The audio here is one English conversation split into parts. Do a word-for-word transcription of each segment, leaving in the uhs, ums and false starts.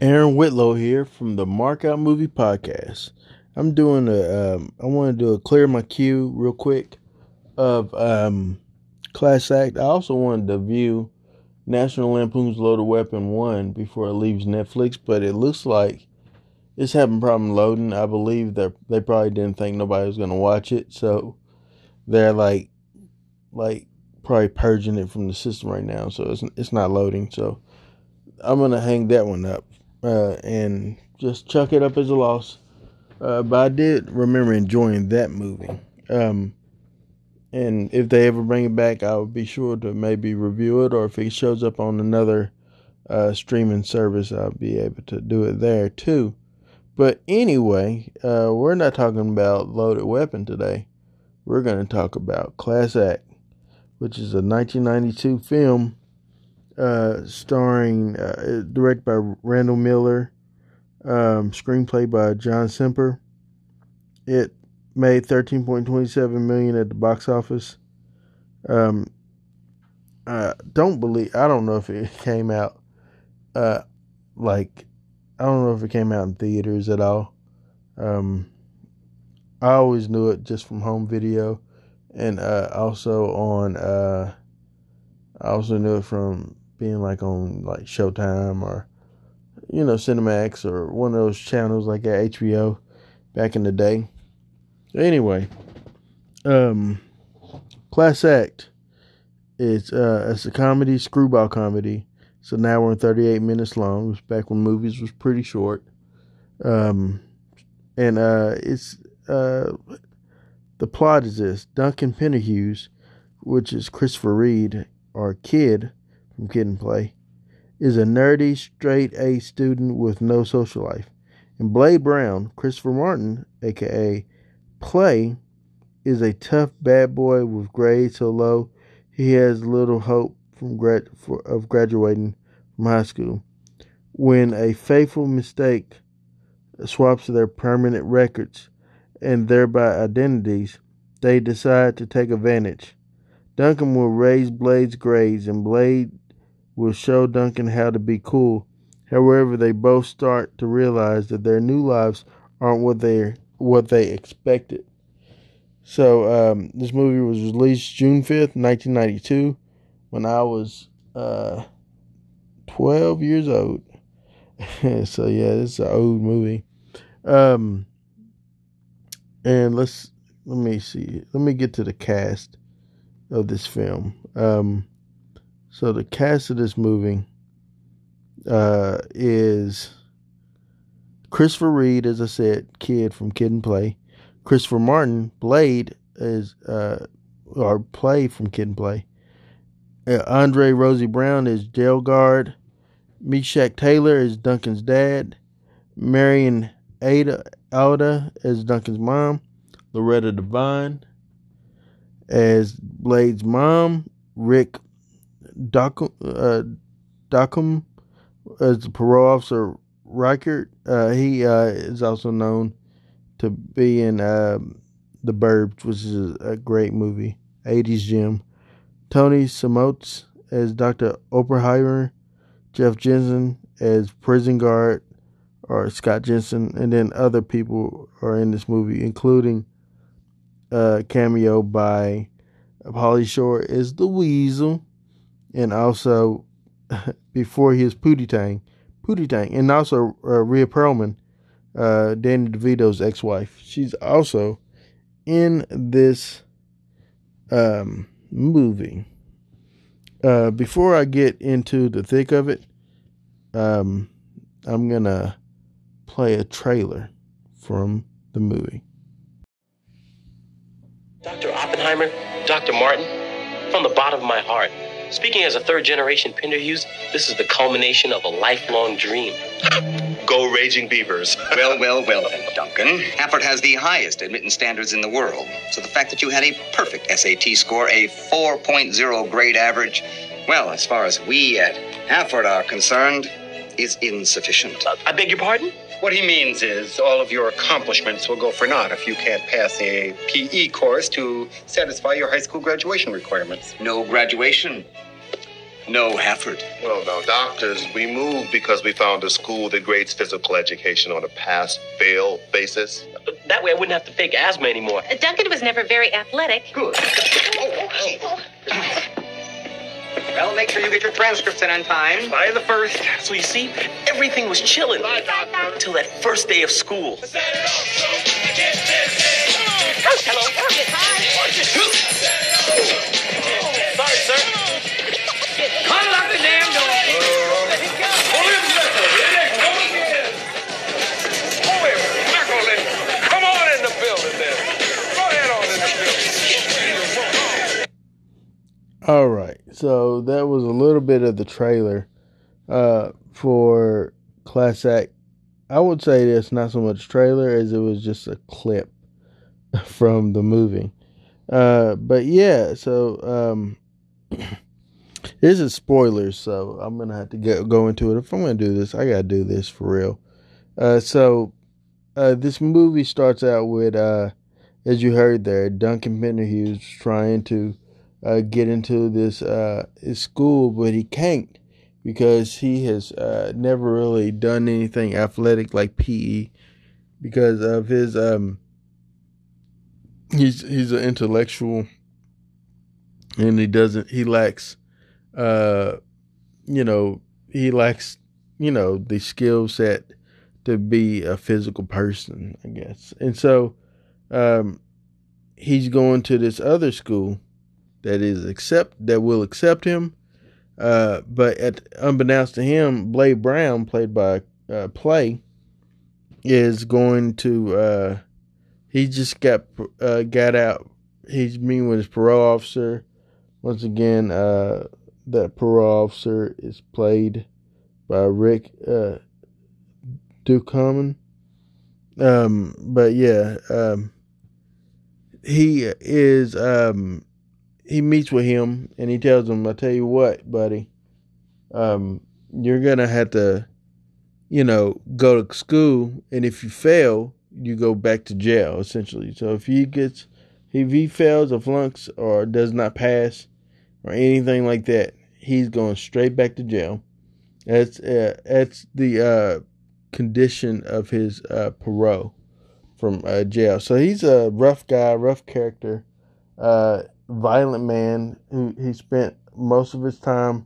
Aaron Whitlow here from the Markout Movie Podcast. I'm doing a, um, I want to do a clear my queue real quick of um, Class Act. I also wanted to view National Lampoon's Loaded Weapon one before it leaves Netflix, but it looks like it's having a problem loading. I believe that they probably didn't think nobody was going to watch it, so they're like, like probably purging it from the system right now, so it's it's not loading, so I'm going to hang that one up uh, and just chuck it up as a loss. Uh, but I did remember enjoying that movie. Um, and if they ever bring it back, I would be sure to maybe review it, or if it shows up on another uh, streaming service, I'll be able to do it there too. But anyway, uh, we're not talking about Loaded Weapon today. We're going to talk about Class Act, which is a nineteen ninety-two film. Uh, starring, uh, directed by Randall Miller, um, screenplay by John Semper. It made thirteen point two seven million dollars at the box office. Um, I don't believe, I don't know if it came out, uh, like, I don't know if it came out in theaters at all. Um, I always knew it just from home video, and, uh, also on, uh, I also knew it from being like on like Showtime or, you know, Cinemax or one of those channels like at H B O back in the day. Anyway, um, Class Act is uh, it's a comedy, screwball comedy. It's an hour and thirty-eight minutes long. It was back when movies was pretty short. Um, and uh, it's uh, the plot is this: Duncan Penderhughes, which is Christopher Reid, or Kid from Kid and Play, is a nerdy, straight-A student with no social life. And Blade Brown, Christopher Martin, a k a. Play, is a tough bad boy with grades so low he has little hope from grad- for, of graduating from high school. When a fateful mistake swaps their permanent records and thereby identities, they decide to take advantage. Duncan will raise Blade's grades, and Blade will show Duncan how to be cool. However, they both start to realize that their new lives aren't what they what they expected. So um, this movie was released June fifth, nineteen ninety-two, when I was uh, twelve years old. So yeah, this is an old movie. Um, and let's let me see. Let me get to the cast of this film. Um, so the cast of this movie uh, is Christopher Reid, as I said, Kid from Kid and Play. Christopher Martin, Blade, is uh, or Play from Kid and Play. Uh, Andre Rosie Brown is jail guard. Meshach Taylor is Duncan's dad. Marion Ada Alda is Duncan's mom. Loretta Devine as Blade's mom. Rick Ducommun uh, Ducommun as the parole officer Reichert. Uh, he uh, is also known to be in uh, The Burbs, which is a great movie, eighties gem. Tony Simoes as Doctor Oppenheimer. Jeff Jensen as prison guard, or Scott Jensen. And then other people are in this movie, including Uh, cameo by Pauly Shore is the Weasel, and also before his Pootie Tang, Pootie Tang, and also uh, Rhea Perlman, uh, Danny DeVito's ex-wife. She's also in this um, movie. Uh, before I get into the thick of it, um, I'm gonna play a trailer from the movie. Doctor Oppenheimer, Doctor Martin, from the bottom of my heart, speaking as a third-generation Penderhughes, this is the culmination of a lifelong dream. Go Raging Beavers. Well, well, well, then, Duncan. Halford has the highest admittance standards in the world, so the fact that you had a perfect S A T score, a four point oh grade average, well, as far as we at Halford are concerned, is insufficient. Uh, I beg your pardon? What he means is all of your accomplishments will go for naught if you can't pass a P E course to satisfy your high school graduation requirements. No graduation. No, Halford. Well, now, doctors, we moved because we found a school that grades physical education on a pass-fail basis. That way I wouldn't have to fake asthma anymore. Uh, Duncan was never very athletic. Good. Well, make sure you get your transcripts in on time. By the first. So you see, everything was chilling. Bye, doctor. Until that first day of school. Hello. Bye. Sorry, sir. All right, so that was a little bit of the trailer uh, for Class Act. I would say that's not so much trailer as it was just a clip from the movie. Uh, but yeah, so um, this is spoilers, so I'm going to have to go, go into it. If I'm going to do this, I got to do this for real. Uh, so uh, this movie starts out with, uh, as you heard there, Duncan Penderhues trying to Uh, get into this uh, his school, but he can't because he has uh, never really done anything athletic like P E because of his um he's he's an intellectual and he doesn't he lacks uh you know he lacks you know the skill set to be a physical person, I guess. And so um he's going to this other school that is accept that will accept him, uh, but at, unbeknownst to him, Blade Brown, played by uh, Play, is going to. Uh, he just got uh, got out. He's meeting with his parole officer. Once again, uh, that parole officer is played by Rick uh, Ducommun. Um, but yeah, um, he is. Um, He meets with him and he tells him, I tell you what, buddy, um, you're going to have to, you know, go to school. And if you fail, you go back to jail, essentially. So if he gets, if he fails or flunks or does not pass or anything like that, he's going straight back to jail. That's, uh, that's the uh, condition of his uh, parole from uh, jail. So he's a rough guy, rough character. Uh, violent man who he spent most of his time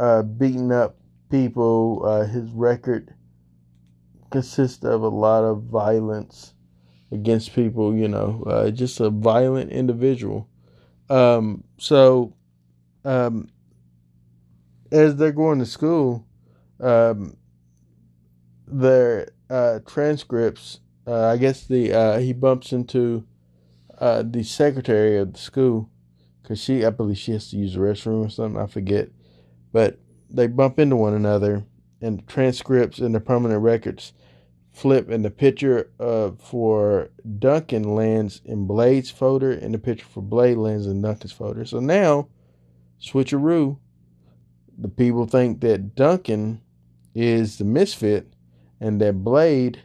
uh, beating up people. Uh, his record consists of a lot of violence against people, you know, uh, just a violent individual. Um, so um, as they're going to school, um, their uh, transcripts, uh, I guess the uh, he bumps into Uh, the secretary of the school, because she, I believe she has to use the restroom or something, I forget. But they bump into one another, and the transcripts and the permanent records flip, and the picture uh, for Duncan lands in Blade's folder, and the picture for Blade lands in Duncan's folder. So now, switcheroo, the people think that Duncan is the misfit, and that Blade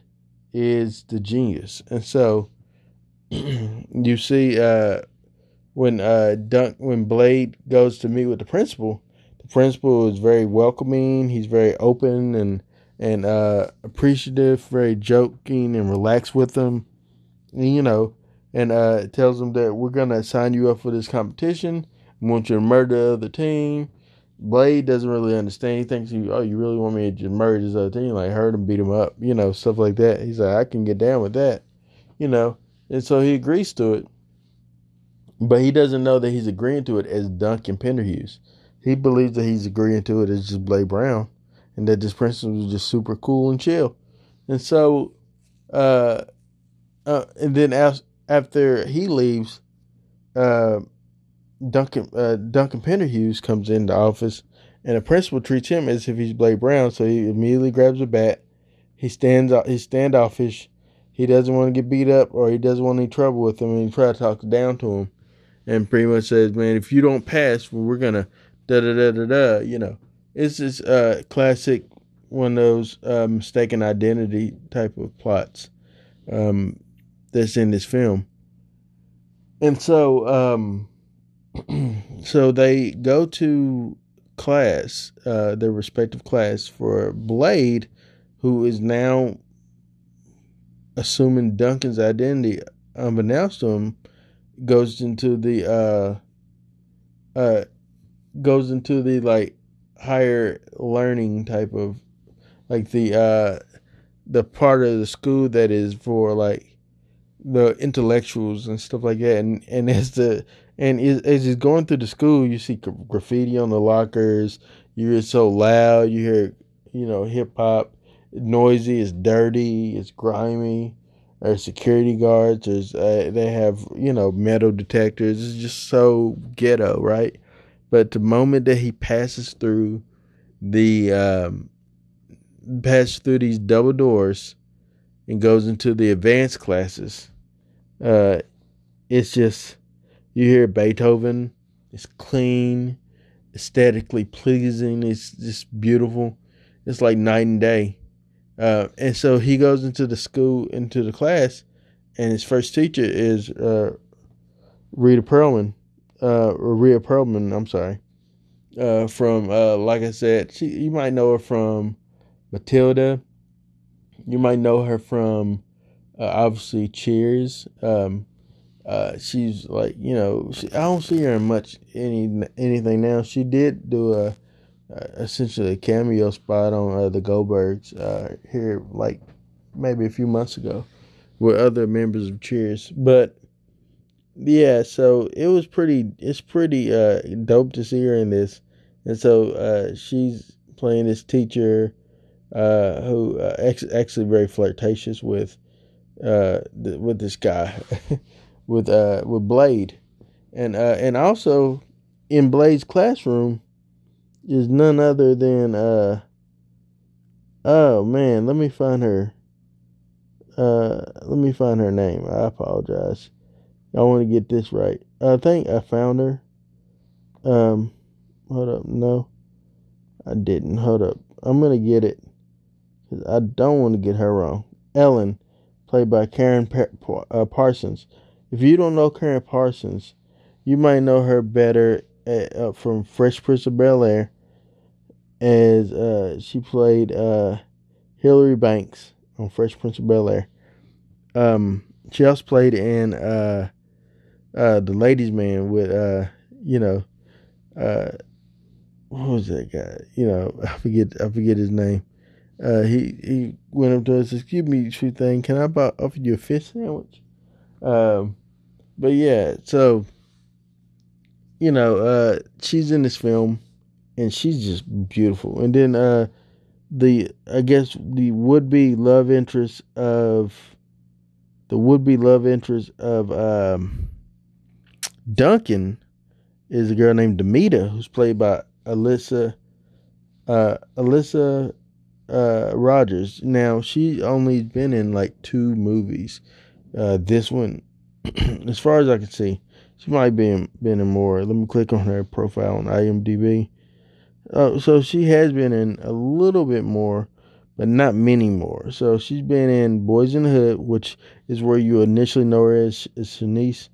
is the genius. And so you see, uh, when uh, Dunk, when Blade goes to meet with the principal, the principal is very welcoming. He's very open and and uh, appreciative, very joking and relaxed with them, and, you know, and uh, tells them that we're gonna sign you up for this competition. We want you to murder the other team. Blade doesn't really understand. He thinks, "Oh, you really want me to murder this other team? Like hurt him, beat him up, you know, stuff like that." He's like, "I can get down with that," you know. And so he agrees to it, but he doesn't know that he's agreeing to it as Duncan Penderhues. He believes that he's agreeing to it as just Blade Brown, and that this principal is just super cool and chill. And so, uh, uh, and then af- after he leaves, uh, Duncan uh, Duncan Penderhues comes in the office, and the principal treats him as if he's Blade Brown. So he immediately grabs a bat. He stands out. He's standoffish. He doesn't want to get beat up, or he doesn't want any trouble with him, and he tries to talk down to him, and pretty much says, "Man, if you don't pass, well, we're gonna da da da da da." You know, it's this uh, classic one of those uh, mistaken identity type of plots um, that's in this film. And so, um, so they go to class, uh, their respective class. For Blade, who is now assuming Duncan's identity, unbeknownst to him, goes into the uh, uh, goes into the like higher learning type of like the uh, the part of the school that is for like the intellectuals and stuff like that. And and as the and is, as he's going through the school, you see graffiti on the lockers. You hear it so loud. You hear you know hip hop. Noisy, it's dirty, it's grimy. There's security guards. There's uh, they have you know metal detectors. It's just so ghetto, right? But the moment that he passes through the um, passes through these double doors and goes into the advanced classes, uh, it's just you hear Beethoven. It's clean, aesthetically pleasing. It's just beautiful. It's like night and day. Uh, and so he goes into the school, into the class, and his first teacher is uh, Rhea Perlman, uh, or Rhea Perlman, I'm sorry, uh, from, uh, like I said, she, you might know her from Matilda. You might know her from, uh, obviously, Cheers. Um, uh, she's like, you know, she, I don't see her in much any anything now. She did do a... Uh, essentially a cameo spot on uh, the Goldbergs uh, here like maybe a few months ago with other members of Cheers. But yeah, so it was pretty, it's pretty uh, dope to see her in this. And so uh, she's playing this teacher uh, who uh, ex- actually very flirtatious with uh, th- with this guy, with uh, with Blade. And uh, and also in Blade's classroom is none other than, uh, oh man, let me find her, uh, let me find her name, I apologize, I want to get this right, I think I found her, um, hold up, no, I didn't, hold up, I'm gonna get it, because I don't want to get her wrong. Ellen, played by Karyn Par- uh, Parsons. If you don't know Karyn Parsons, you might know her better Uh, from Fresh Prince of Bel Air, as uh, she played uh, Hillary Banks on Fresh Prince of Bel Air. Um, she also played in uh, uh, The Ladies' Man with uh, you know, uh, what was that guy? You know, I forget. I forget his name. Uh, he he went up to us. Excuse me, true thing. Can I buy, offer you a fish sandwich? Um, but yeah, so. You know, uh, she's in this film, and she's just beautiful. And then uh, the, I guess, the would-be love interest of, the would-be love interest of um, Duncan is a girl named Demita, who's played by Alyssa, uh, Alyssa uh, Rogers. Now, she's only been in, like, two movies. Uh, this one, as far as I can see. She might be in, been in more. Let me click on her profile on IMDb. Uh, so she has been in a little bit more, but not many more. So she's been in Boyz n the Hood, which is where you initially know her as, as Shanice,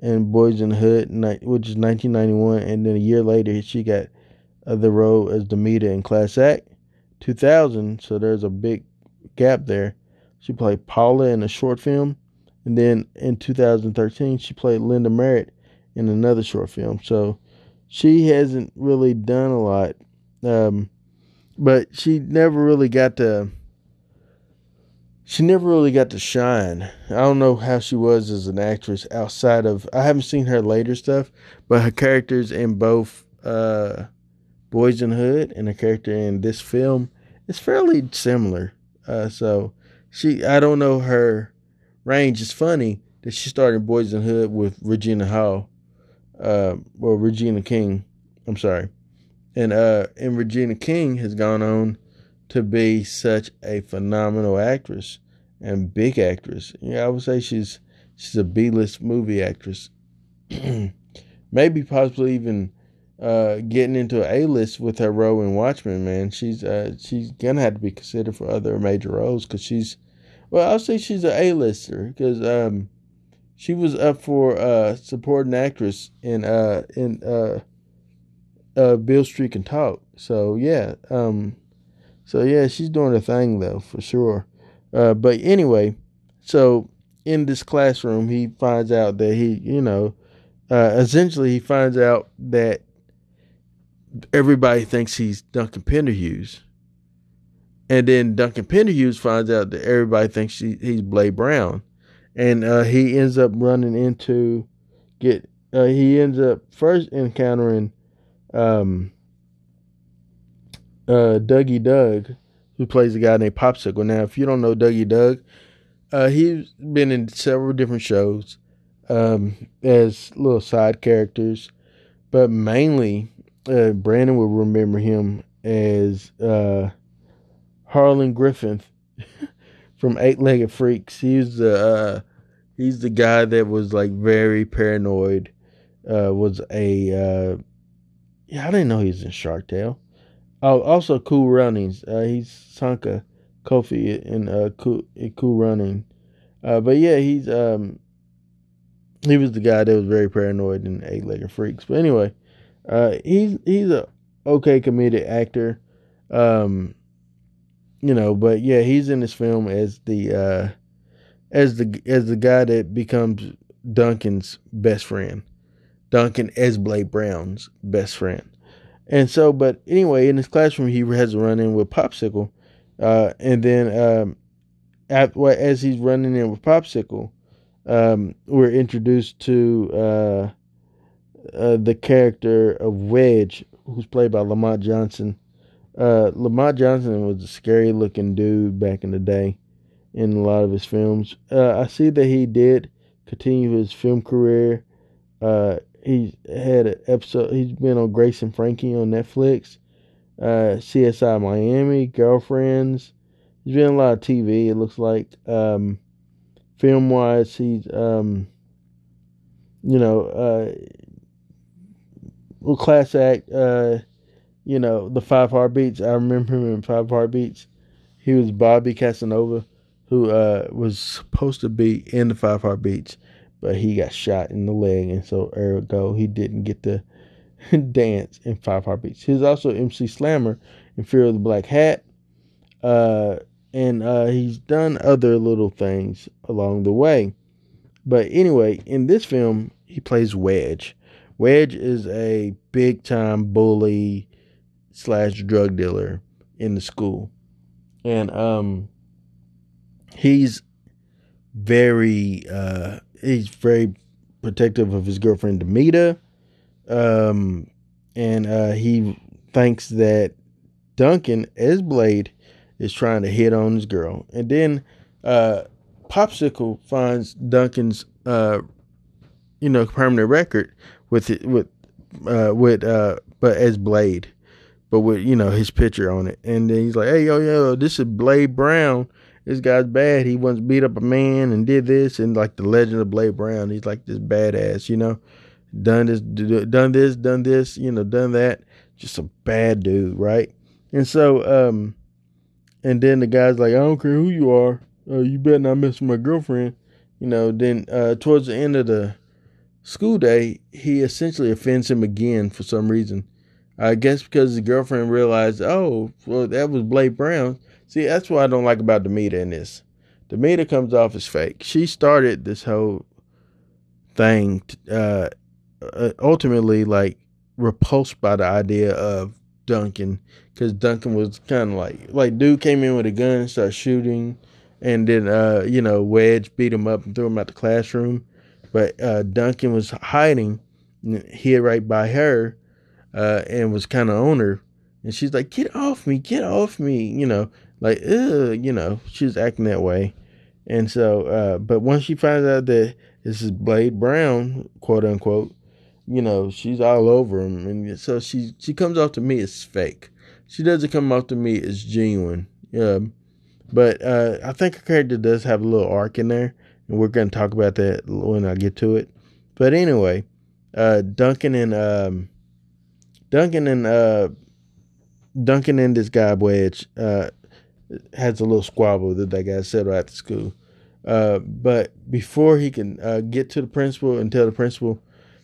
and Boyz n the Hood, which is nineteen ninety-one. And then a year later, she got uh, the role as Demita in Class Act two thousand. So there's a big gap there. She played Paula in a short film. And then in two thousand thirteen, she played Linda Merritt in another short film. So she hasn't really done a lot. Um, but she never really got to, she never really got to shine. I don't know how she was as an actress outside of, I haven't seen her later stuff, but her characters in both uh, Boyz n the Hood and her character in this film is fairly similar. Uh, so she, I don't know her range. Is funny that she started Boyz n the Hood with Regina Hall, uh, or Regina King, I'm sorry, and uh, and Regina King has gone on to be such a phenomenal actress and big actress. Yeah, I would say she's she's a B-list movie actress, maybe possibly even uh, getting into an A-list with her role in Watchmen. Man, she's uh, she's gonna have to be considered for other major roles because she's. Well, I'll say she's an A-lister because um, she was up for uh, supporting actress in uh, in uh, uh, Beale Street can talk. So, yeah. Um, so, yeah, she's doing her thing, though, for sure. Uh, but anyway, so in this classroom, he finds out that he, you know, uh, essentially he finds out that everybody thinks he's Duncan Penderhughes. And then Duncan Penderhughes finds out that everybody thinks she, he's Blade Brown. And uh, he ends up running into, get uh, he ends up first encountering um, uh, Doug E. Doug, who plays a guy named Popsicle. Now, if you don't know Doug E. Doug, uh, he's been in several different shows um, as little side characters. But mainly, uh, Brandon will remember him as uh, Harlan Griffin from Eight Legged Freaks. He's the uh, he's the guy that was like very paranoid. Uh, was a uh, yeah, I didn't know he was in Shark Tale. Oh, also Cool Runnings. Uh, he's Sanka Kofi in uh, Cool in Cool Running. Uh, but yeah, he's um, he was the guy that was very paranoid in Eight Legged Freaks. But anyway, uh, he's he's a okay comedic actor. Um, You know, but yeah, he's in this film as the uh, as the as the guy that becomes Duncan's best friend, Duncan as Blade Brown's best friend, and so. But anyway, in his classroom, he has a run in with Popsicle, uh, and then um, at, well, as he's running in with Popsicle, um, we're introduced to uh, uh, the character of Wedge, who's played by Lamont Johnson. Uh, Lamont Johnson was a scary looking dude back in the day in a lot of his films. Uh, I see that he did continue his film career. Uh, he's had an episode, he's been on Grace and Frankie on Netflix, uh, C S I Miami, Girlfriends. He's been on a lot of T V, it looks like. Um, film wise, he's, um, you know, uh, well, Class Act, uh, you know, The Five Heartbeats. I remember him in Five Heartbeats. He was Bobby Casanova, who uh, was supposed to be in The Five Heartbeats, but he got shot in the leg, and so ergo he didn't get to dance in Five Heartbeats. He was also M C Slammer in Fear of the Black Hat, uh, and uh, he's done other little things along the way. But anyway, in this film, he plays Wedge. Wedge is a big-time bully slash drug dealer in the school, and um he's very uh he's very protective of his girlfriend Demita, um and uh he thinks that Duncan as Blade is trying to hit on his girl. And then uh Popsicle finds Duncan's uh you know permanent record with it with uh with uh but as Blade, but with, you know, his picture on it. And then he's like, hey, yo, yo, this is Blade Brown. This guy's bad. He once beat up a man and did this. And, like, the legend of Blade Brown, he's, like, this badass, you know. Done this, done this, done this, you know, done that. Just a bad dude, right? And so, um, and then the guy's like, I don't care who you are. Uh, you better not mess with my girlfriend. You know, then uh, towards the end of the school day, he essentially offends him again for some reason. I guess because his girlfriend realized, oh, well, that was Blade Brown. See, that's what I don't like about Demita in this. Demita comes off as fake. She started this whole thing, uh, ultimately, like, repulsed by the idea of Duncan, because Duncan was kind of like, like, dude came in with a gun and started shooting, and then, uh, you know, Wedge beat him up and threw him out the classroom. But uh, Duncan was hiding, hid right by her, Uh, and was kind of on her, and she's like, "Get off me, get off me!" You know, like, ugh, you know, she was acting that way. And so, uh, but once she finds out that this is Blade Brown, quote unquote, you know, she's all over him, and so she she comes off to me as fake. She doesn't come off to me as genuine. Um, but uh, I think her character does have a little arc in there, and we're gonna talk about that when I get to it. But anyway, uh, Duncan and um. Duncan and uh, Duncan and this guy Wedge uh, has a little squabble that they got settled after school. Uh, but before he can uh, get to the principal and tell the principal,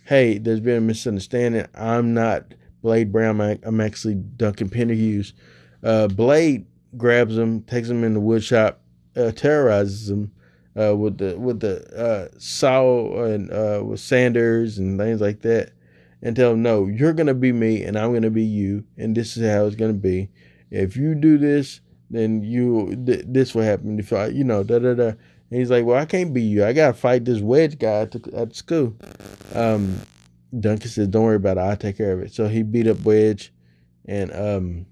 "Hey, there's been a misunderstanding. I'm not Blade Brown. I, I'm actually Duncan Penderhughes. Uh, Blade grabs him, takes him in the woodshop, uh, terrorizes him uh, with the with the uh, saw and uh, with Sanders and things like that, and tell him, no, you're gonna be me and I'm gonna be you, and this is how it's gonna be. If you do this, then you th- this will happen. If I, you know, da da da. And he's like, well, I can't be you. I gotta fight this wedge guy at, the, at school. Um, Duncan says, don't worry about it. I'll take care of it. So he beat up Wedge, and um,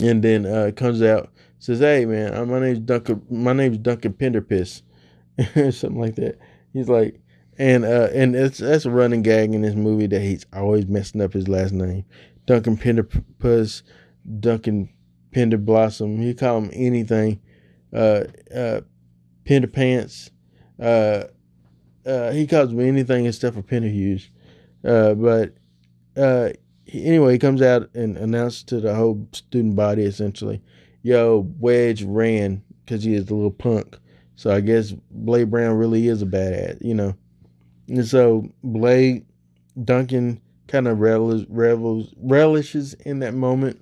and then uh, comes out, says, hey man, my name's Duncan. My name's Duncan Penderpiss, something like that. He's like, and uh, and it's that's a running gag in this movie that he's always messing up his last name, Duncan Penderpuss, Duncan Penderblossom. He call him anything. Uh, uh, Penderpants. Uh, uh, he calls me anything except for Penderhughes. Uh, but uh, he, anyway, he comes out and announces to the whole student body essentially, "Yo, Wedge ran because he is a little punk." So I guess Blade Brown really is a badass, you know. And so Blade Duncan kind of revels, revels, relishes in that moment.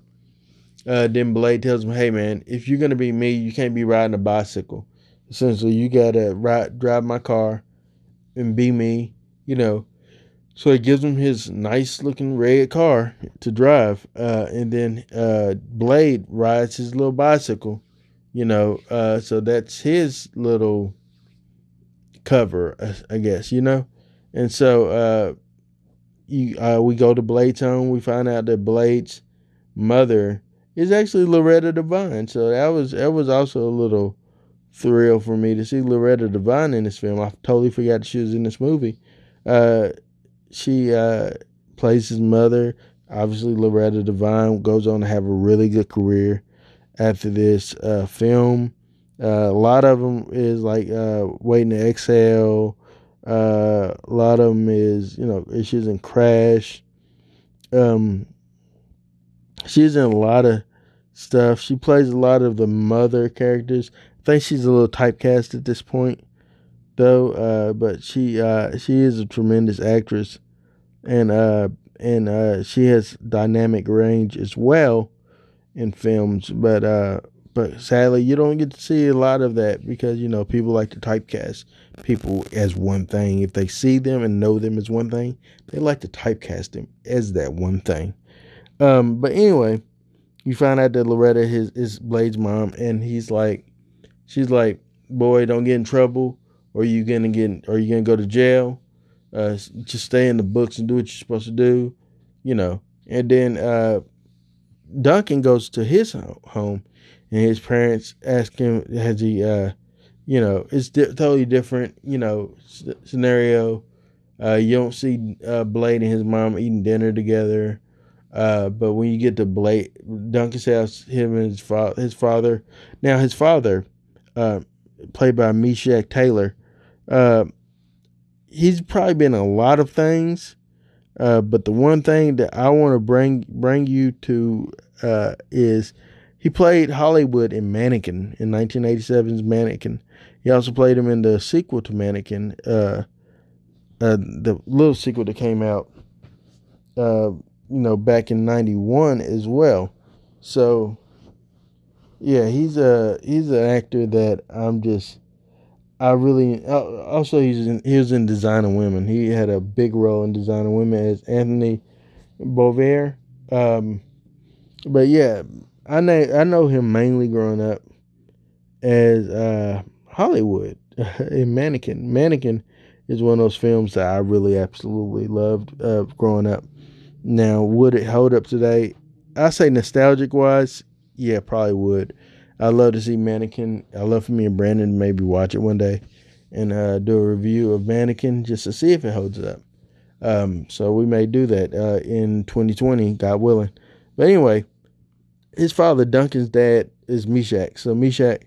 Uh, then Blade tells him, hey, man, if you're going to be me, you can't be riding a bicycle. Essentially, you got to ride, drive my car and be me, you know. So he gives him his nice-looking red car to drive. Uh, and then uh, Blade rides his little bicycle, you know. Uh, so that's his little cover, I guess, you know. And so uh, you, uh, we go to Blade's home. We find out that Blade's mother is actually Loretta Devine, so that was that was also a little thrill for me to see Loretta Devine in this film. I totally forgot she was in this movie. Uh, she uh, plays his mother. Obviously, Loretta Devine goes on to have a really good career after this uh, film. Uh, a lot of them is like uh, Waiting to Exhale. Uh, a lot of them is, you know, she's in Crash. Um. She's in a lot of stuff. She plays a lot of the mother characters. I think she's a little typecast at this point, though. Uh, but she uh, she is a tremendous actress, and uh, and uh, she has dynamic range as well in films. But uh, but sadly, you don't get to see a lot of that because, you know, people like to typecast people as one thing. If they see them and know them as one thing, they like to typecast them as that one thing. Um, but anyway, you find out that Loretta his, is Blade's mom, and he's like, she's like, boy, don't get in trouble, or you're gonna get, or you're gonna go to jail. Uh, just stay in the books and do what you're supposed to do, you know. And then uh, Duncan goes to his home, and his parents ask him, has he, uh, you know, it's di- totally different, you know, s- scenario. Uh, you don't see uh, Blade and his mom eating dinner together. Uh, but when you get to Blade, Duncan's house, him and his, fa- his father, now his father, uh, played by Meshach Taylor, uh, he's probably been in a lot of things, uh, but the one thing that I want to bring bring you to uh, is he played Hollywood in Mannequin, in nineteen eighty-seven's Mannequin. He also played him in the sequel to Mannequin, uh, uh, the little sequel that came out, uh, you know, back in ninety-one as well. So yeah, he's a he's an actor that I'm just I really also he's in, he was in Designing Women. He had a big role in Designing Women as Anthony Bovier. Um, but yeah, I know I know him mainly growing up as uh, Hollywood in Mannequin. Mannequin is one of those films that I really absolutely loved uh, growing up. Now, would it hold up today? I say nostalgic-wise, yeah, probably would. I love to see Mannequin. I love for me and Brandon to maybe watch it one day and uh, do a review of Mannequin just to see if it holds up. Um, so we may do that uh, in twenty twenty, God willing. But anyway, his father, Duncan's dad, is Meshach. So Meshach,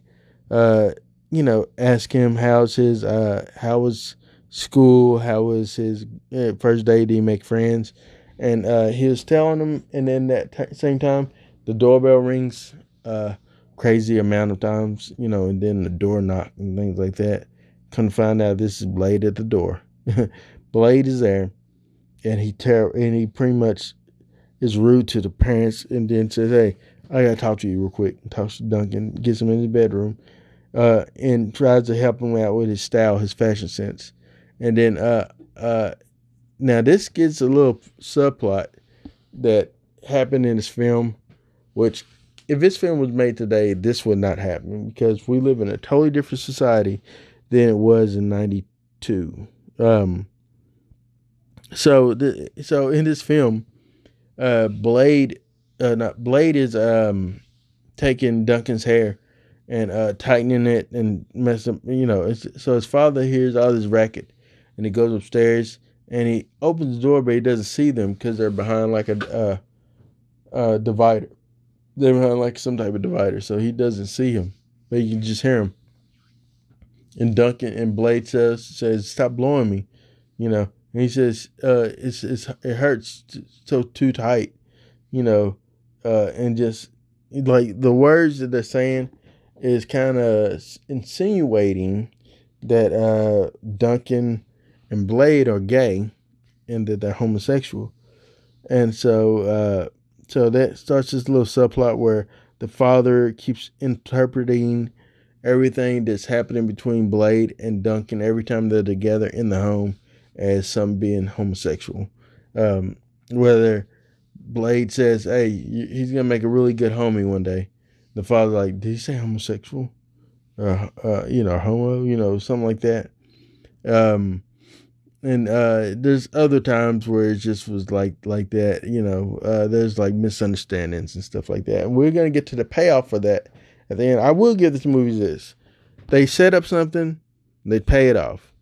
uh, you know, asked him how's his, uh, how was school, how was his uh, first day, did he make friends? And uh, he was telling them, and then that t- same time, the doorbell rings uh, crazy amount of times, you know, and then the door knock and things like that. Couldn't find out this is Blade at the door. Blade is there. and he ter- and he pretty much is rude to the parents, and then says, "Hey, I gotta talk to you real quick." Talks to Duncan, gets him in his bedroom, uh, and tries to help him out with his style, his fashion sense. And then, uh, uh, now this gets a little subplot that happened in this film, which, if this film was made today, this would not happen, because we live in a totally different society than it was in ninety-two. Um, so, the, so in this film, uh, Blade, uh, not Blade is um, taking Duncan's hair and uh, tightening it and messing, you know. It's, so his father hears all this racket, and he goes upstairs and he opens the door, but he doesn't see them because they're behind like a uh, uh, divider. They're behind like some type of divider, so he doesn't see him, but you can just hear him. And Duncan and Blade says, says "Stop blowing me," you know. And he says, uh, "It's it's it hurts so too tight," you know. Uh, and just like the words that they're saying is kind of insinuating that uh, Duncan and Blade are gay and that they're homosexual. And so, uh, so that starts this little subplot where the father keeps interpreting everything that's happening between Blade and Duncan every time they're together in the home as some being homosexual. Um, whether Blade says, "Hey, he's going to make a really good homie one day." The father's like, "Did he say homosexual? Uh, uh, you know, homo, you know, something like that." Um, and uh, there's other times where it just was like like that, you know. Uh, there's like misunderstandings and stuff like that. And we're going to get to the payoff for that at the end. I will give this movie this: they set up something, they pay it off.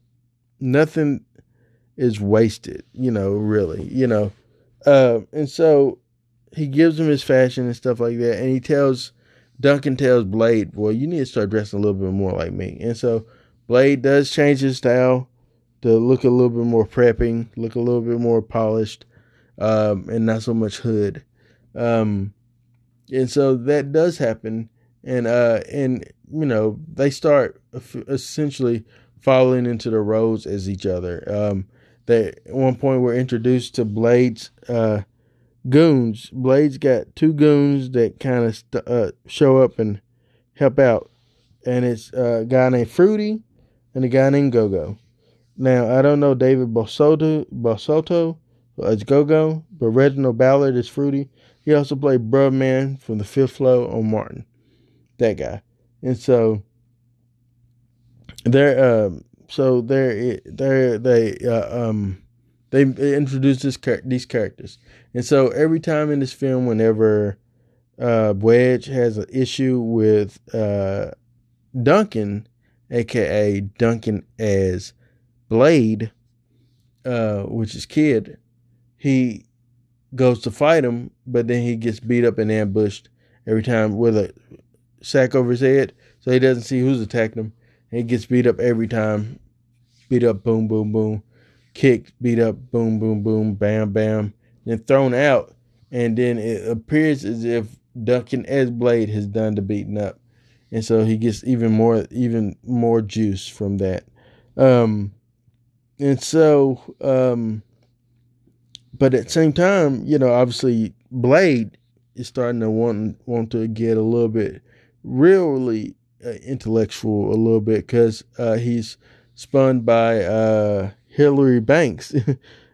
Nothing is wasted, you know, really, you know. Uh, and so he gives him his fashion and stuff like that. And he tells, Duncan tells Blade, "Well, you need to start dressing a little bit more like me." And so Blade does change his style to look a little bit more prepping, look a little bit more polished, um, and not so much hood. Um, and so that does happen. And, uh, and you know, they start essentially falling into the roles as each other. Um, they, at one point, were introduced to Blade's uh, goons. Blade's got two goons that kind of st- uh, show up and help out. And it's a guy named Fruity and a guy named Go-Go. Now, I don't know David Bosoto, Bosoto as Go-Go, but Reginald Ballard is Fruity. He also played Bruh Man from The Fifth Floor on Martin. That guy. And so there, um, so there, there, they, uh, um, they introduced this char- these characters. And so every time in this film, whenever, uh, Wedge has an issue with, uh, Duncan, aka Duncan as Blade, uh, which is Kid, he goes to fight him, but then he gets beat up and ambushed every time with a sack over his head, so he doesn't see who's attacking him. And he gets beat up every time. Beat up, boom, boom, boom. Kicked, beat up, boom, boom, boom, bam, bam. Then thrown out. And then it appears as if Duncan as Blade has done the beating up. And so he gets even more, even more juice from that. Um, and so, um, but at the same time, you know, obviously Blade is starting to want, want to get a little bit really uh, intellectual a little bit, because uh, he's spun by uh, Hillary Banks.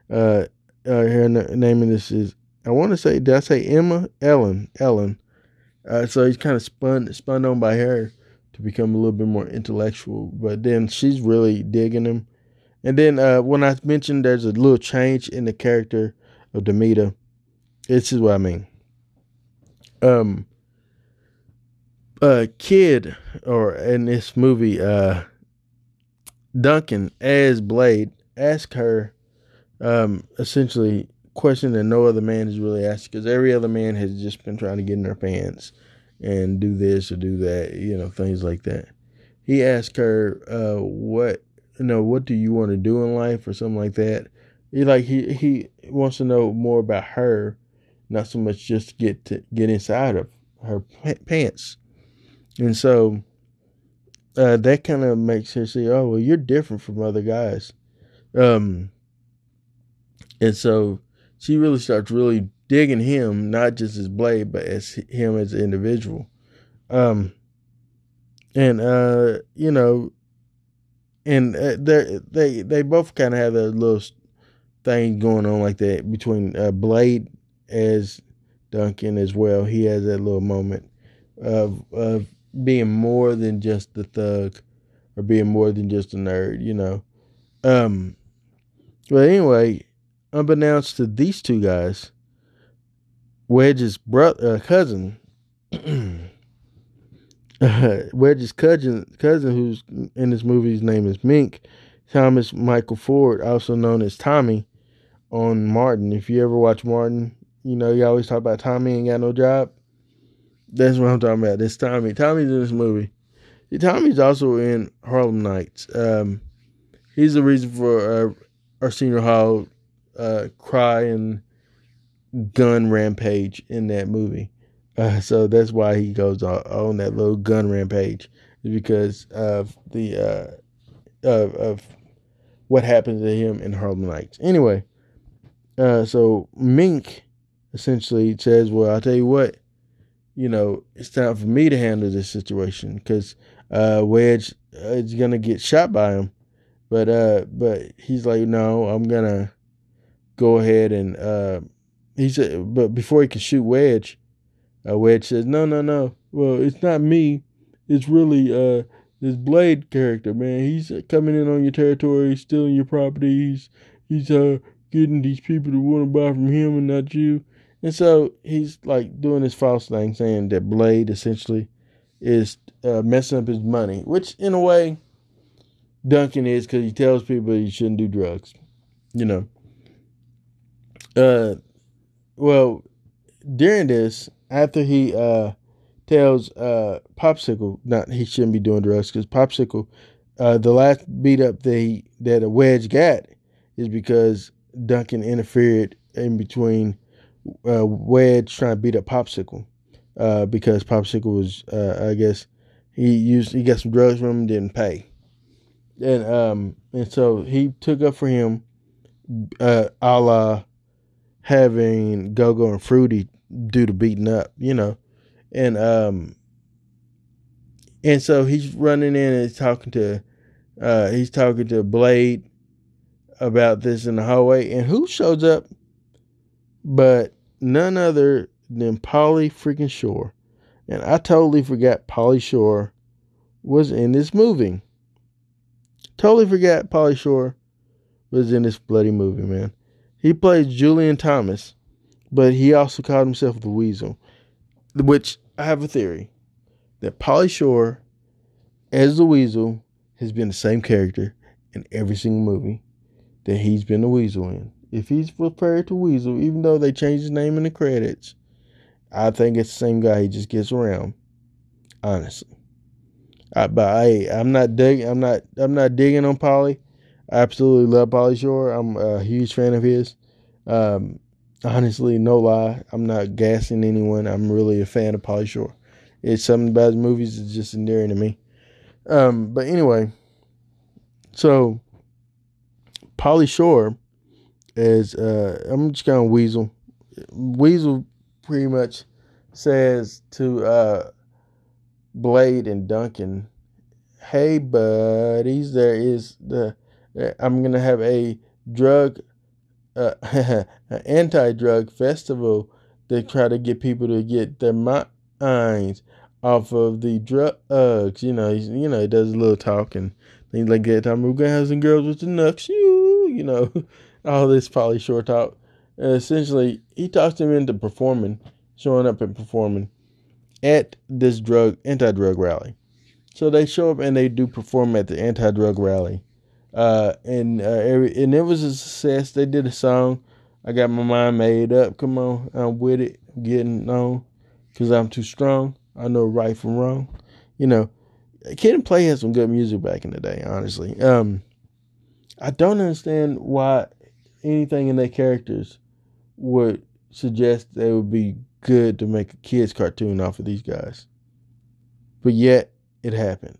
uh, uh, her name in this is, I want to say, did I say Emma? Ellen. Ellen. Uh, so he's kind of spun spun on by her to become a little bit more intellectual. But then she's really digging him. And then uh, when I mentioned there's a little change in the character of Demeter, this is what I mean. Um. Uh, Kid, or in this movie, uh, Duncan as Blade asks her, um, essentially question that no other man has really asked, because every other man has just been trying to get in their pants and do this or do that, you know, things like that. He asked her, uh, what, you know, what do you want to do in life or something like that. He like he he wants to know more about her, not so much just get to get inside of her pants. And so uh, that kind of makes her say, "Oh, well, you're different from other guys." Um, And so she really starts really digging him, not just as Blade, but as him as an individual. Um, and, uh, you know, and uh, they they they both kind of have that little thing going on like that between uh, Blade as Duncan as well. He has that little moment of, of being more than just the thug or being more than just a nerd, you know. Um, but anyway, unbeknownst to these two guys, Wedge's brother, uh, cousin, uh, Wedge's cousin, cousin who's in this movie's name is Mink, Thomas Michael Ford, also known as Tommy, on Martin. If you ever watch Martin, you know, you always talk about Tommy ain't got no job. That's what I'm talking about. That's Tommy. Tommy's in this movie. Tommy's also in Harlem Nights. Um, he's the reason for uh, Arsenio Hall uh, cry and gun rampage in that movie. Uh, so that's why he goes on, on that little gun rampage, because of the uh, of, of what happened to him in Harlem Nights. Anyway, uh, so Mink essentially says, well, I'll tell you what, you know, it's time for me to handle this situation, because uh, Wedge is going to get shot by him. But uh, but he's like, no, I'm going to go ahead and, uh, he said, but before he can shoot Wedge, uh, Wedge says, no, no, no. Well, it's not me. It's really uh, this Blade character, man. He's coming in on your territory, stealing your property. He's, he's uh, getting these people to want to buy from him and not you. And so he's like doing this false thing, saying that Blade essentially is uh, messing up his money, which in a way Duncan is, because he tells people you shouldn't do drugs, you know. Uh, well, during this, after he uh, tells uh, Popsicle not he shouldn't be doing drugs, because Popsicle, uh, the last beat up that he, that a Wedge got is because Duncan interfered in between. Uh, Wedge trying to beat up Popsicle, uh, because Popsicle was, uh, I guess, he used he got some drugs from him, didn't pay, and um, and so he took up for him, uh, a la having Go-Go and Fruity do the beating up, you know, and um, and so he's running in and he's talking to, uh, he's talking to Blade about this in the hallway, and who shows up? But none other than Pauly freaking Shore. And I totally forgot Pauly Shore was in this movie. Totally forgot Pauly Shore was in this bloody movie, man. He plays Julian Thomas, but he also called himself The Weasel, which I have a theory that Pauly Shore as The Weasel has been the same character in every single movie that he's been The Weasel in. If he's prepared to weasel, even though they changed his name in the credits, I think it's the same guy. He just gets around, honestly. I, but I, I'm not digging. I'm not. I'm not digging on Pauly. I absolutely love Pauly Shore. I'm a huge fan of his. Um, honestly, no lie. I'm not gassing anyone. I'm really a fan of Pauly Shore. It's something about his movies that's just endearing to me. Um, but anyway, so Pauly Shore. As uh, I'm just gonna weasel. Weasel pretty much says to uh, Blade and Duncan, "Hey buddies, there is the I'm gonna have a drug, uh, an anti-drug festival to try to get people to get their minds off of the drugs." You know, he's, you know, he does a little talk and things like that. Time we're gonna have some girls with the nooks, you, you know. All this Pauly Shore talk. And essentially, he talks him into performing, showing up and performing at this drug anti-drug rally. So they show up and they do perform at the anti-drug rally. Uh, and uh, every, and it was a success. They did a song, I Got My Mind Made Up. Come on, I'm with it. I'm getting on because I'm too strong. I know right from wrong. You know, Kid and Play had some good music back in the day, honestly. Um, I don't understand why anything in their characters would suggest they would be good to make a kids cartoon off of these guys. But yet, it happened.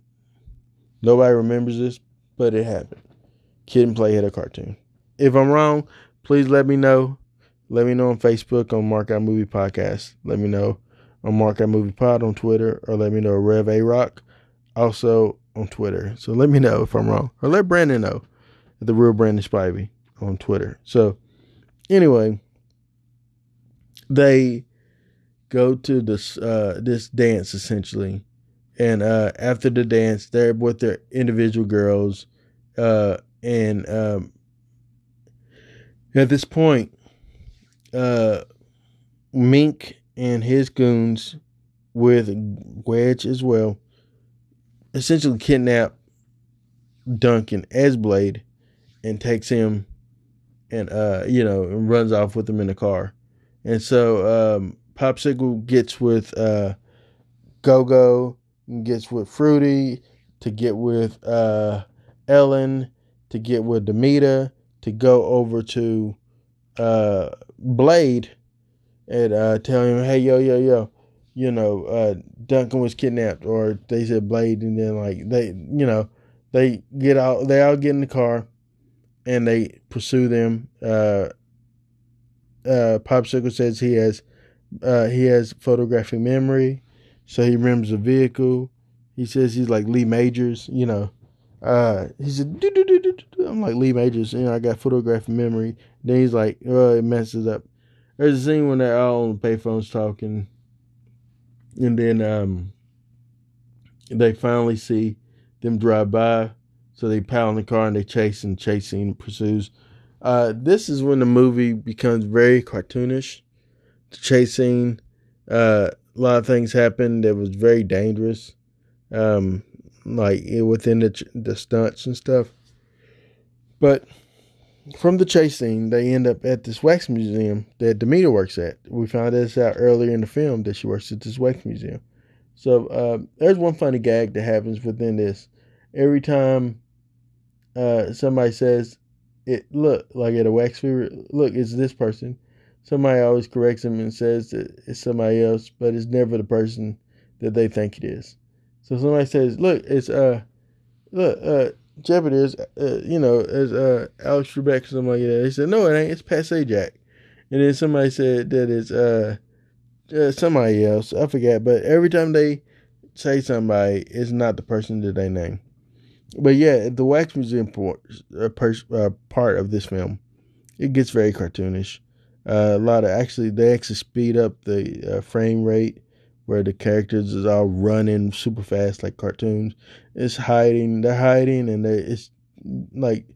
Nobody remembers this, but it happened. Kid and Play had a cartoon. If I'm wrong, please let me know. Let me know on Facebook on Markout Movie Podcast. Let me know on Markout Movie Pod on Twitter, or let me know Rev A Rock also on Twitter. So let me know if I'm wrong, or let Brandon know, the real Brandon Spivey on Twitter. So anyway, they go to this uh, this dance essentially, and uh, after the dance, they're with their individual girls, uh, and um, at this point, uh, Mink and his goons with Wedge as well essentially kidnap Duncan as Blade and takes him, and uh, you know, and runs off with him in the car. And so um, Popsicle gets with uh, Go-Go, gets with Fruity, to get with uh, Ellen, to get with Demita, to go over to uh, Blade and uh, tell him, hey, yo, yo, yo, you know, uh, Duncan was kidnapped, or they said Blade, and then like they, you know, they get out, they all get in the car, and they pursue them. Uh, Uh, Popsicle says he has uh, he has photographic memory, so he remembers the vehicle. He says he's like Lee Majors, you know. Uh, he said, doo, doo, doo, doo, doo. I'm like Lee Majors, you know, I got photographic memory. Then he's like, oh, it messes up. There's a scene when they're all on the payphones talking, and then um, they finally see them drive by, so they pile in the car and they chase and chasing and pursues. Uh, this is when the movie becomes very cartoonish. The chase scene, uh, a lot of things happened that was very dangerous, um, like within the, the stunts and stuff. But from the chase scene, they end up at this wax museum that Demita works at. We found this out earlier in the film that she works at this wax museum. So uh, there's one funny gag that happens within this. Every time uh, somebody says, It look like at a wax fever. Look, it's this person. Somebody always corrects him and says that it's somebody else, but it's never the person that they think it is. So somebody says, "Look, it's uh, look, uh, Jeopardy is, uh, you know, is uh, Alex Trebek or something like that." They said, "No, it ain't. It's Pat Sajak." And then somebody said that it's uh, uh, somebody else. I forgot. But every time they say somebody, it's not the person that they name. But yeah, the wax museum part, uh, pers- uh, part of this film, it gets very cartoonish. Uh, a lot of actually, they actually speed up the uh, frame rate where the characters is all running super fast like cartoons. It's hiding, they're hiding, and they're, it's like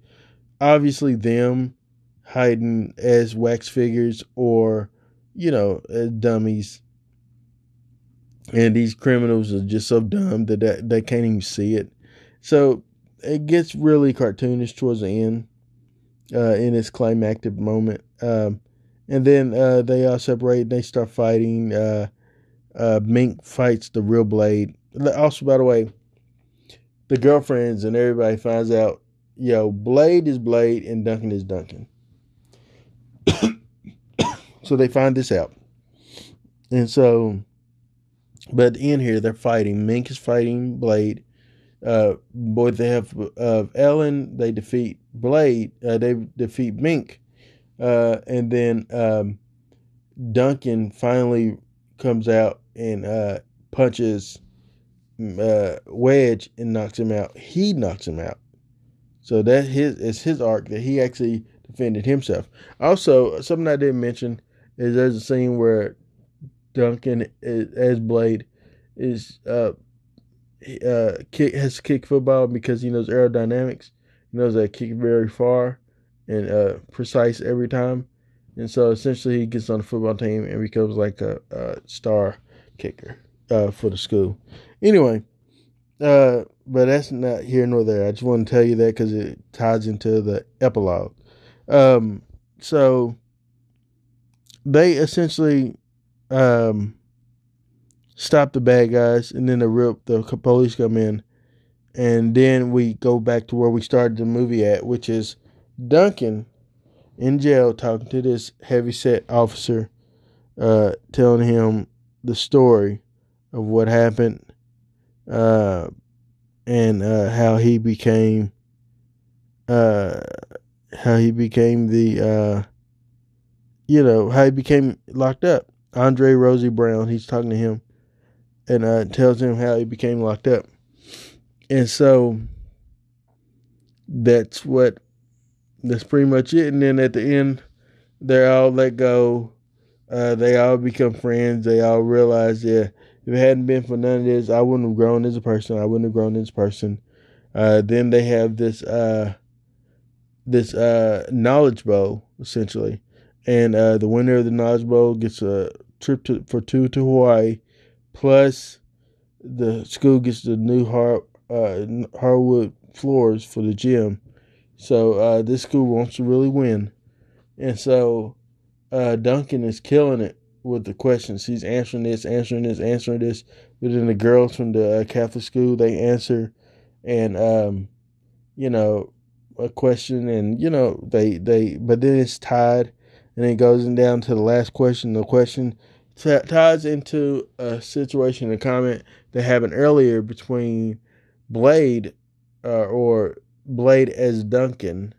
obviously them hiding as wax figures or, you know, as dummies. And these criminals are just so dumb that they, they can't even see it. So it gets really cartoonish towards the end, uh, in its climactic moment. Um, and then uh, they all separate. They start fighting. Uh, uh, Mink fights the real Blade. Also, by the way, the girlfriends and everybody finds out, yo, Blade is Blade and Duncan is Duncan. So they find this out. And so, but in here, they're fighting. Mink is fighting Blade. Uh, boy, they have of uh, Ellen. They defeat Blade. Uh, they defeat Mink, uh, and then um, Duncan finally comes out and uh, punches uh, Wedge and knocks him out. He knocks him out. So that his it's his arc that he actually defended himself. Also, something I didn't mention is there's a scene where Duncan is, as Blade is. Uh, Uh, kick has to kick football because he knows aerodynamics. He knows that kick very far and uh, precise every time. And so essentially, he gets on the football team and becomes like a, a star kicker uh, for the school. Anyway, uh, but that's not here nor there. I just want to tell you that because it ties into the epilogue. Um, so they essentially. Um, Stop the bad guys, and then the real, the police come in, and then we go back to where we started the movie at, which is Duncan in jail talking to this heavyset officer, uh, telling him the story of what happened, uh, and uh, how he became, uh, how he became the uh, you know, how he became locked up. Andre Rosie Brown, he's talking to him and uh, tells him how he became locked up. And so that's what, that's pretty much it. And then at the end, they're all let go. Uh, they all become friends. They all realize that if it hadn't been for none of this, I wouldn't have grown as a person. I wouldn't have grown as a person. Uh, then they have this uh, this uh, knowledge bowl, essentially. And uh, the winner of the knowledge bowl gets a trip to, for two to Hawaii. Plus, the school gets the new hard, uh, hardwood floors for the gym. So uh, this school wants to really win. And so uh, Duncan is killing it with the questions. He's answering this, answering this, answering this. But then the girls from the uh, Catholic school, they answer. And, um, you know, a question. And, you know, they, they but then it's tied. And it goes down to the last question. The question t- ties into a situation, a comment that happened earlier between Blade uh, or Blade as Duncan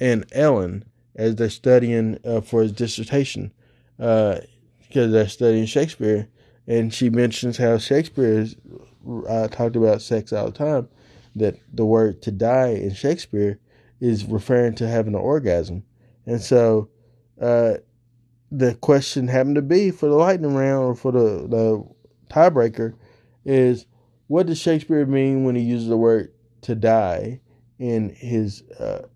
and Ellen as they're studying uh, for his dissertation uh, because they're studying Shakespeare. And she mentions how Shakespeare is, uh, talked about sex all the time, that the word to die in Shakespeare is referring to having an orgasm. And so Uh, the question happened to be for the lightning round or for the, the tiebreaker is, what does Shakespeare mean when he uses the word to die in his uh,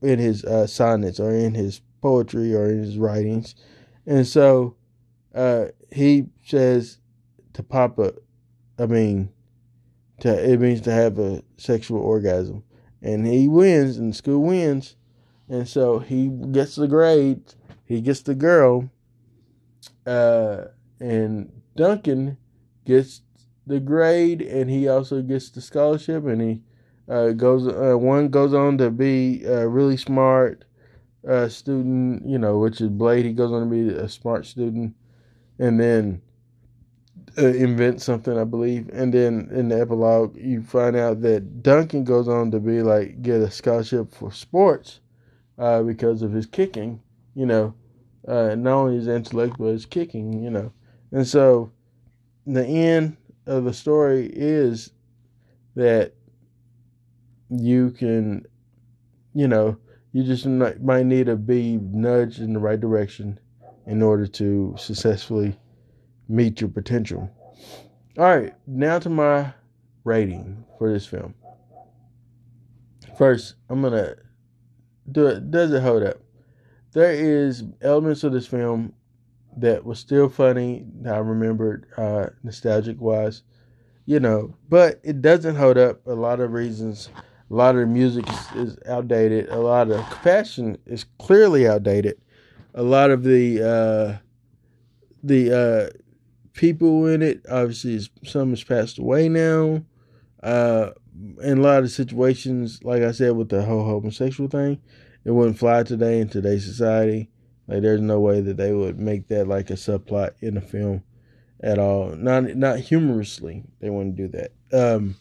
in his uh, sonnets or in his poetry or in his writings? And so uh, he says to pop a, I mean, to, it means to have a sexual orgasm. And he wins and the school wins. And so he gets the grade, he gets the girl, uh, and Duncan gets the grade, and he also gets the scholarship, and he uh, goes, uh, one goes on to be a really smart uh, student, you know, which is Blade. He goes on to be a smart student, and then uh, invent something, I believe. And then in the epilogue, you find out that Duncan goes on to be, like, get a scholarship for sports. Uh, because of his kicking, you know, uh, not only his intellect, but his kicking, you know. And so the end of the story is that you can, you know, you just might need to be nudged in the right direction in order to successfully meet your potential. All right, now to my rating for this film. First, I'm going to Do it, does it hold up? There is elements of this film that was still funny, that I remembered, uh, nostalgic-wise, you know, but it doesn't hold up a lot of reasons. A lot of the music is, is outdated. A lot of fashion is clearly outdated. A lot of the, uh, the uh, people in it, obviously, is, some has passed away now. Uh, in a lot of situations, like I said, with the whole homosexual thing, it wouldn't fly today in today's society. Like, there's no way that they would make that like a subplot in a film at all. Not, not humorously, they wouldn't do that. Um,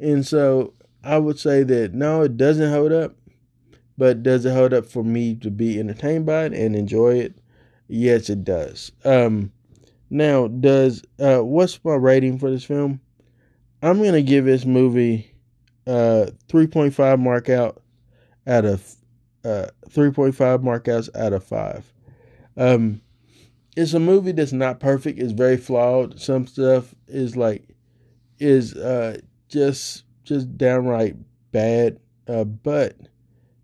and so I would say that no, it doesn't hold up, but does it hold up for me to be entertained by it and enjoy it? Yes, it does. Um, now does, uh, what's my rating for this film? I'm going to give this movie uh, three point five markout out of uh, three point five markouts out of five. Um, it's a movie that's not perfect. It's very flawed. Some stuff is like is uh, just just downright bad, uh, but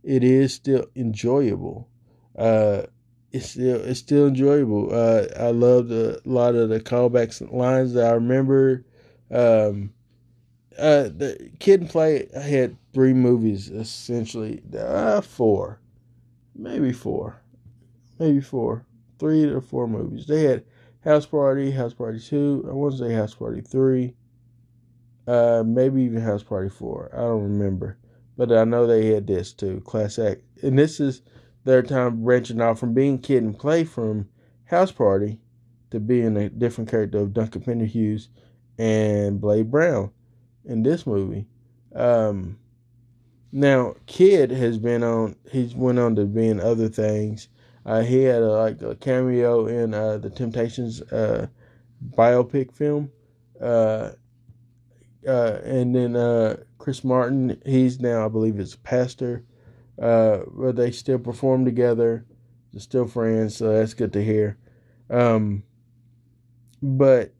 it is still enjoyable. Uh, it's still it's still enjoyable. Uh, I loved a lot of the callbacks and lines that I remember. Um, Uh, the Kid and Play had three movies, essentially. Uh, four. Maybe four. Maybe four. Three or four movies. They had House Party, House Party two. I want to say House Party three. Uh, maybe even House Party four. I don't remember. But I know they had this, too. Class Act. And this is their time branching off from being Kid and Play from House Party to being a different character of Duncan Penderhughes and Blade Brown in this movie. Um, now Kid has been on, he's went on to be in other things. Uh, he had a, like a cameo in uh, the Temptations uh, biopic film. Uh, uh, and then uh, Chris Martin, he's now, I believe, is a pastor. Uh, but they still perform together. They're still friends, so that's good to hear. Um, but,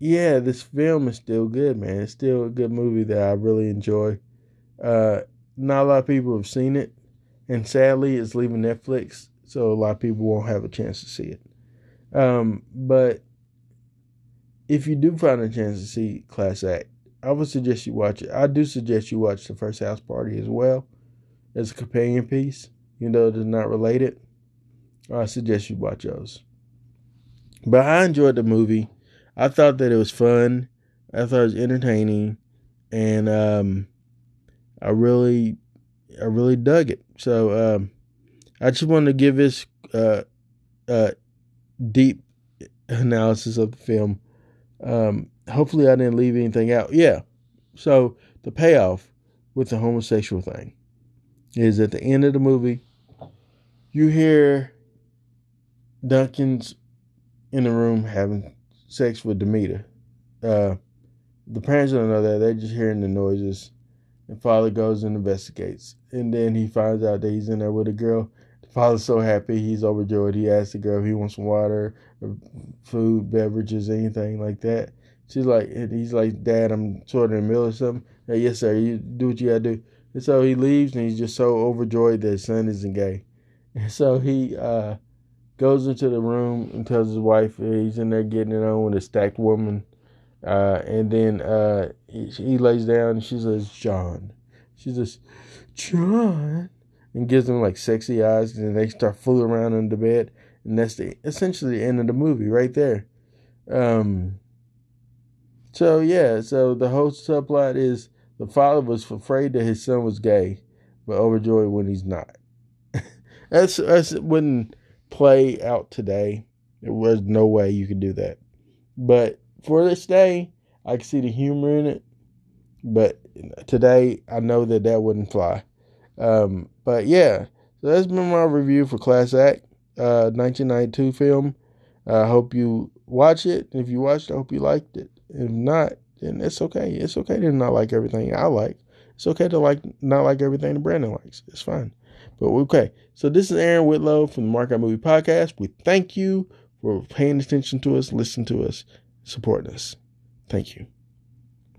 yeah, this film is still good, man. It's still a good movie that I really enjoy. Uh, not a lot of people have seen it. And sadly, it's leaving Netflix, so a lot of people won't have a chance to see it. Um, but if you do find a chance to see Class Act, I would suggest you watch it. I do suggest you watch The First House Party as well as a companion piece. You know, they're not related. I suggest you watch those. But I enjoyed the movie. I thought that it was fun. I thought it was entertaining. And um, I really... I really dug it. So um, I just wanted to give this uh, uh, deep analysis of the film. Um, hopefully I didn't leave anything out. Yeah. So the payoff with the homosexual thing is at the end of the movie, you hear Duncan's in the room having sex with Demeter. Uh, the parents don't know that. They're just hearing the noises. And father goes and investigates. And then he finds out that he's in there with a girl. The father's so happy. He's overjoyed. He asks the girl if he wants some water, or food, beverages, anything like that. She's like, he's like, Dad, I'm sorting a meal or something. Hey, yes, sir. You do what you got to do. And so he leaves and he's just so overjoyed that his son isn't gay. And so he uh, goes into the room and tells his wife he's in there getting it on with a stacked woman. Uh, and then uh, he, he lays down and she says, John. She says, John. And gives him like sexy eyes. And they start fooling around under the bed. And that's the essentially the end of the movie right there. Um, so, yeah. So the whole subplot is the father was afraid that his son was gay, but overjoyed when he's not. that's, that's it wouldn't play out today. There was no way you could do that. But for this day, I can see the humor in it, but today I know that that wouldn't fly. Um, but yeah, so that's been my review for Class Act, uh, nineteen ninety-two film. I uh, hope you watch it. If you watched it, I hope you liked it. If not, then it's okay. It's okay to not like everything I like. It's okay to like not like everything that Brandon likes. It's fine. But okay, so this is Aaron Whitlow from the Markout Movie Podcast. We thank you for paying attention to us, listening to us. Support us. Thank you.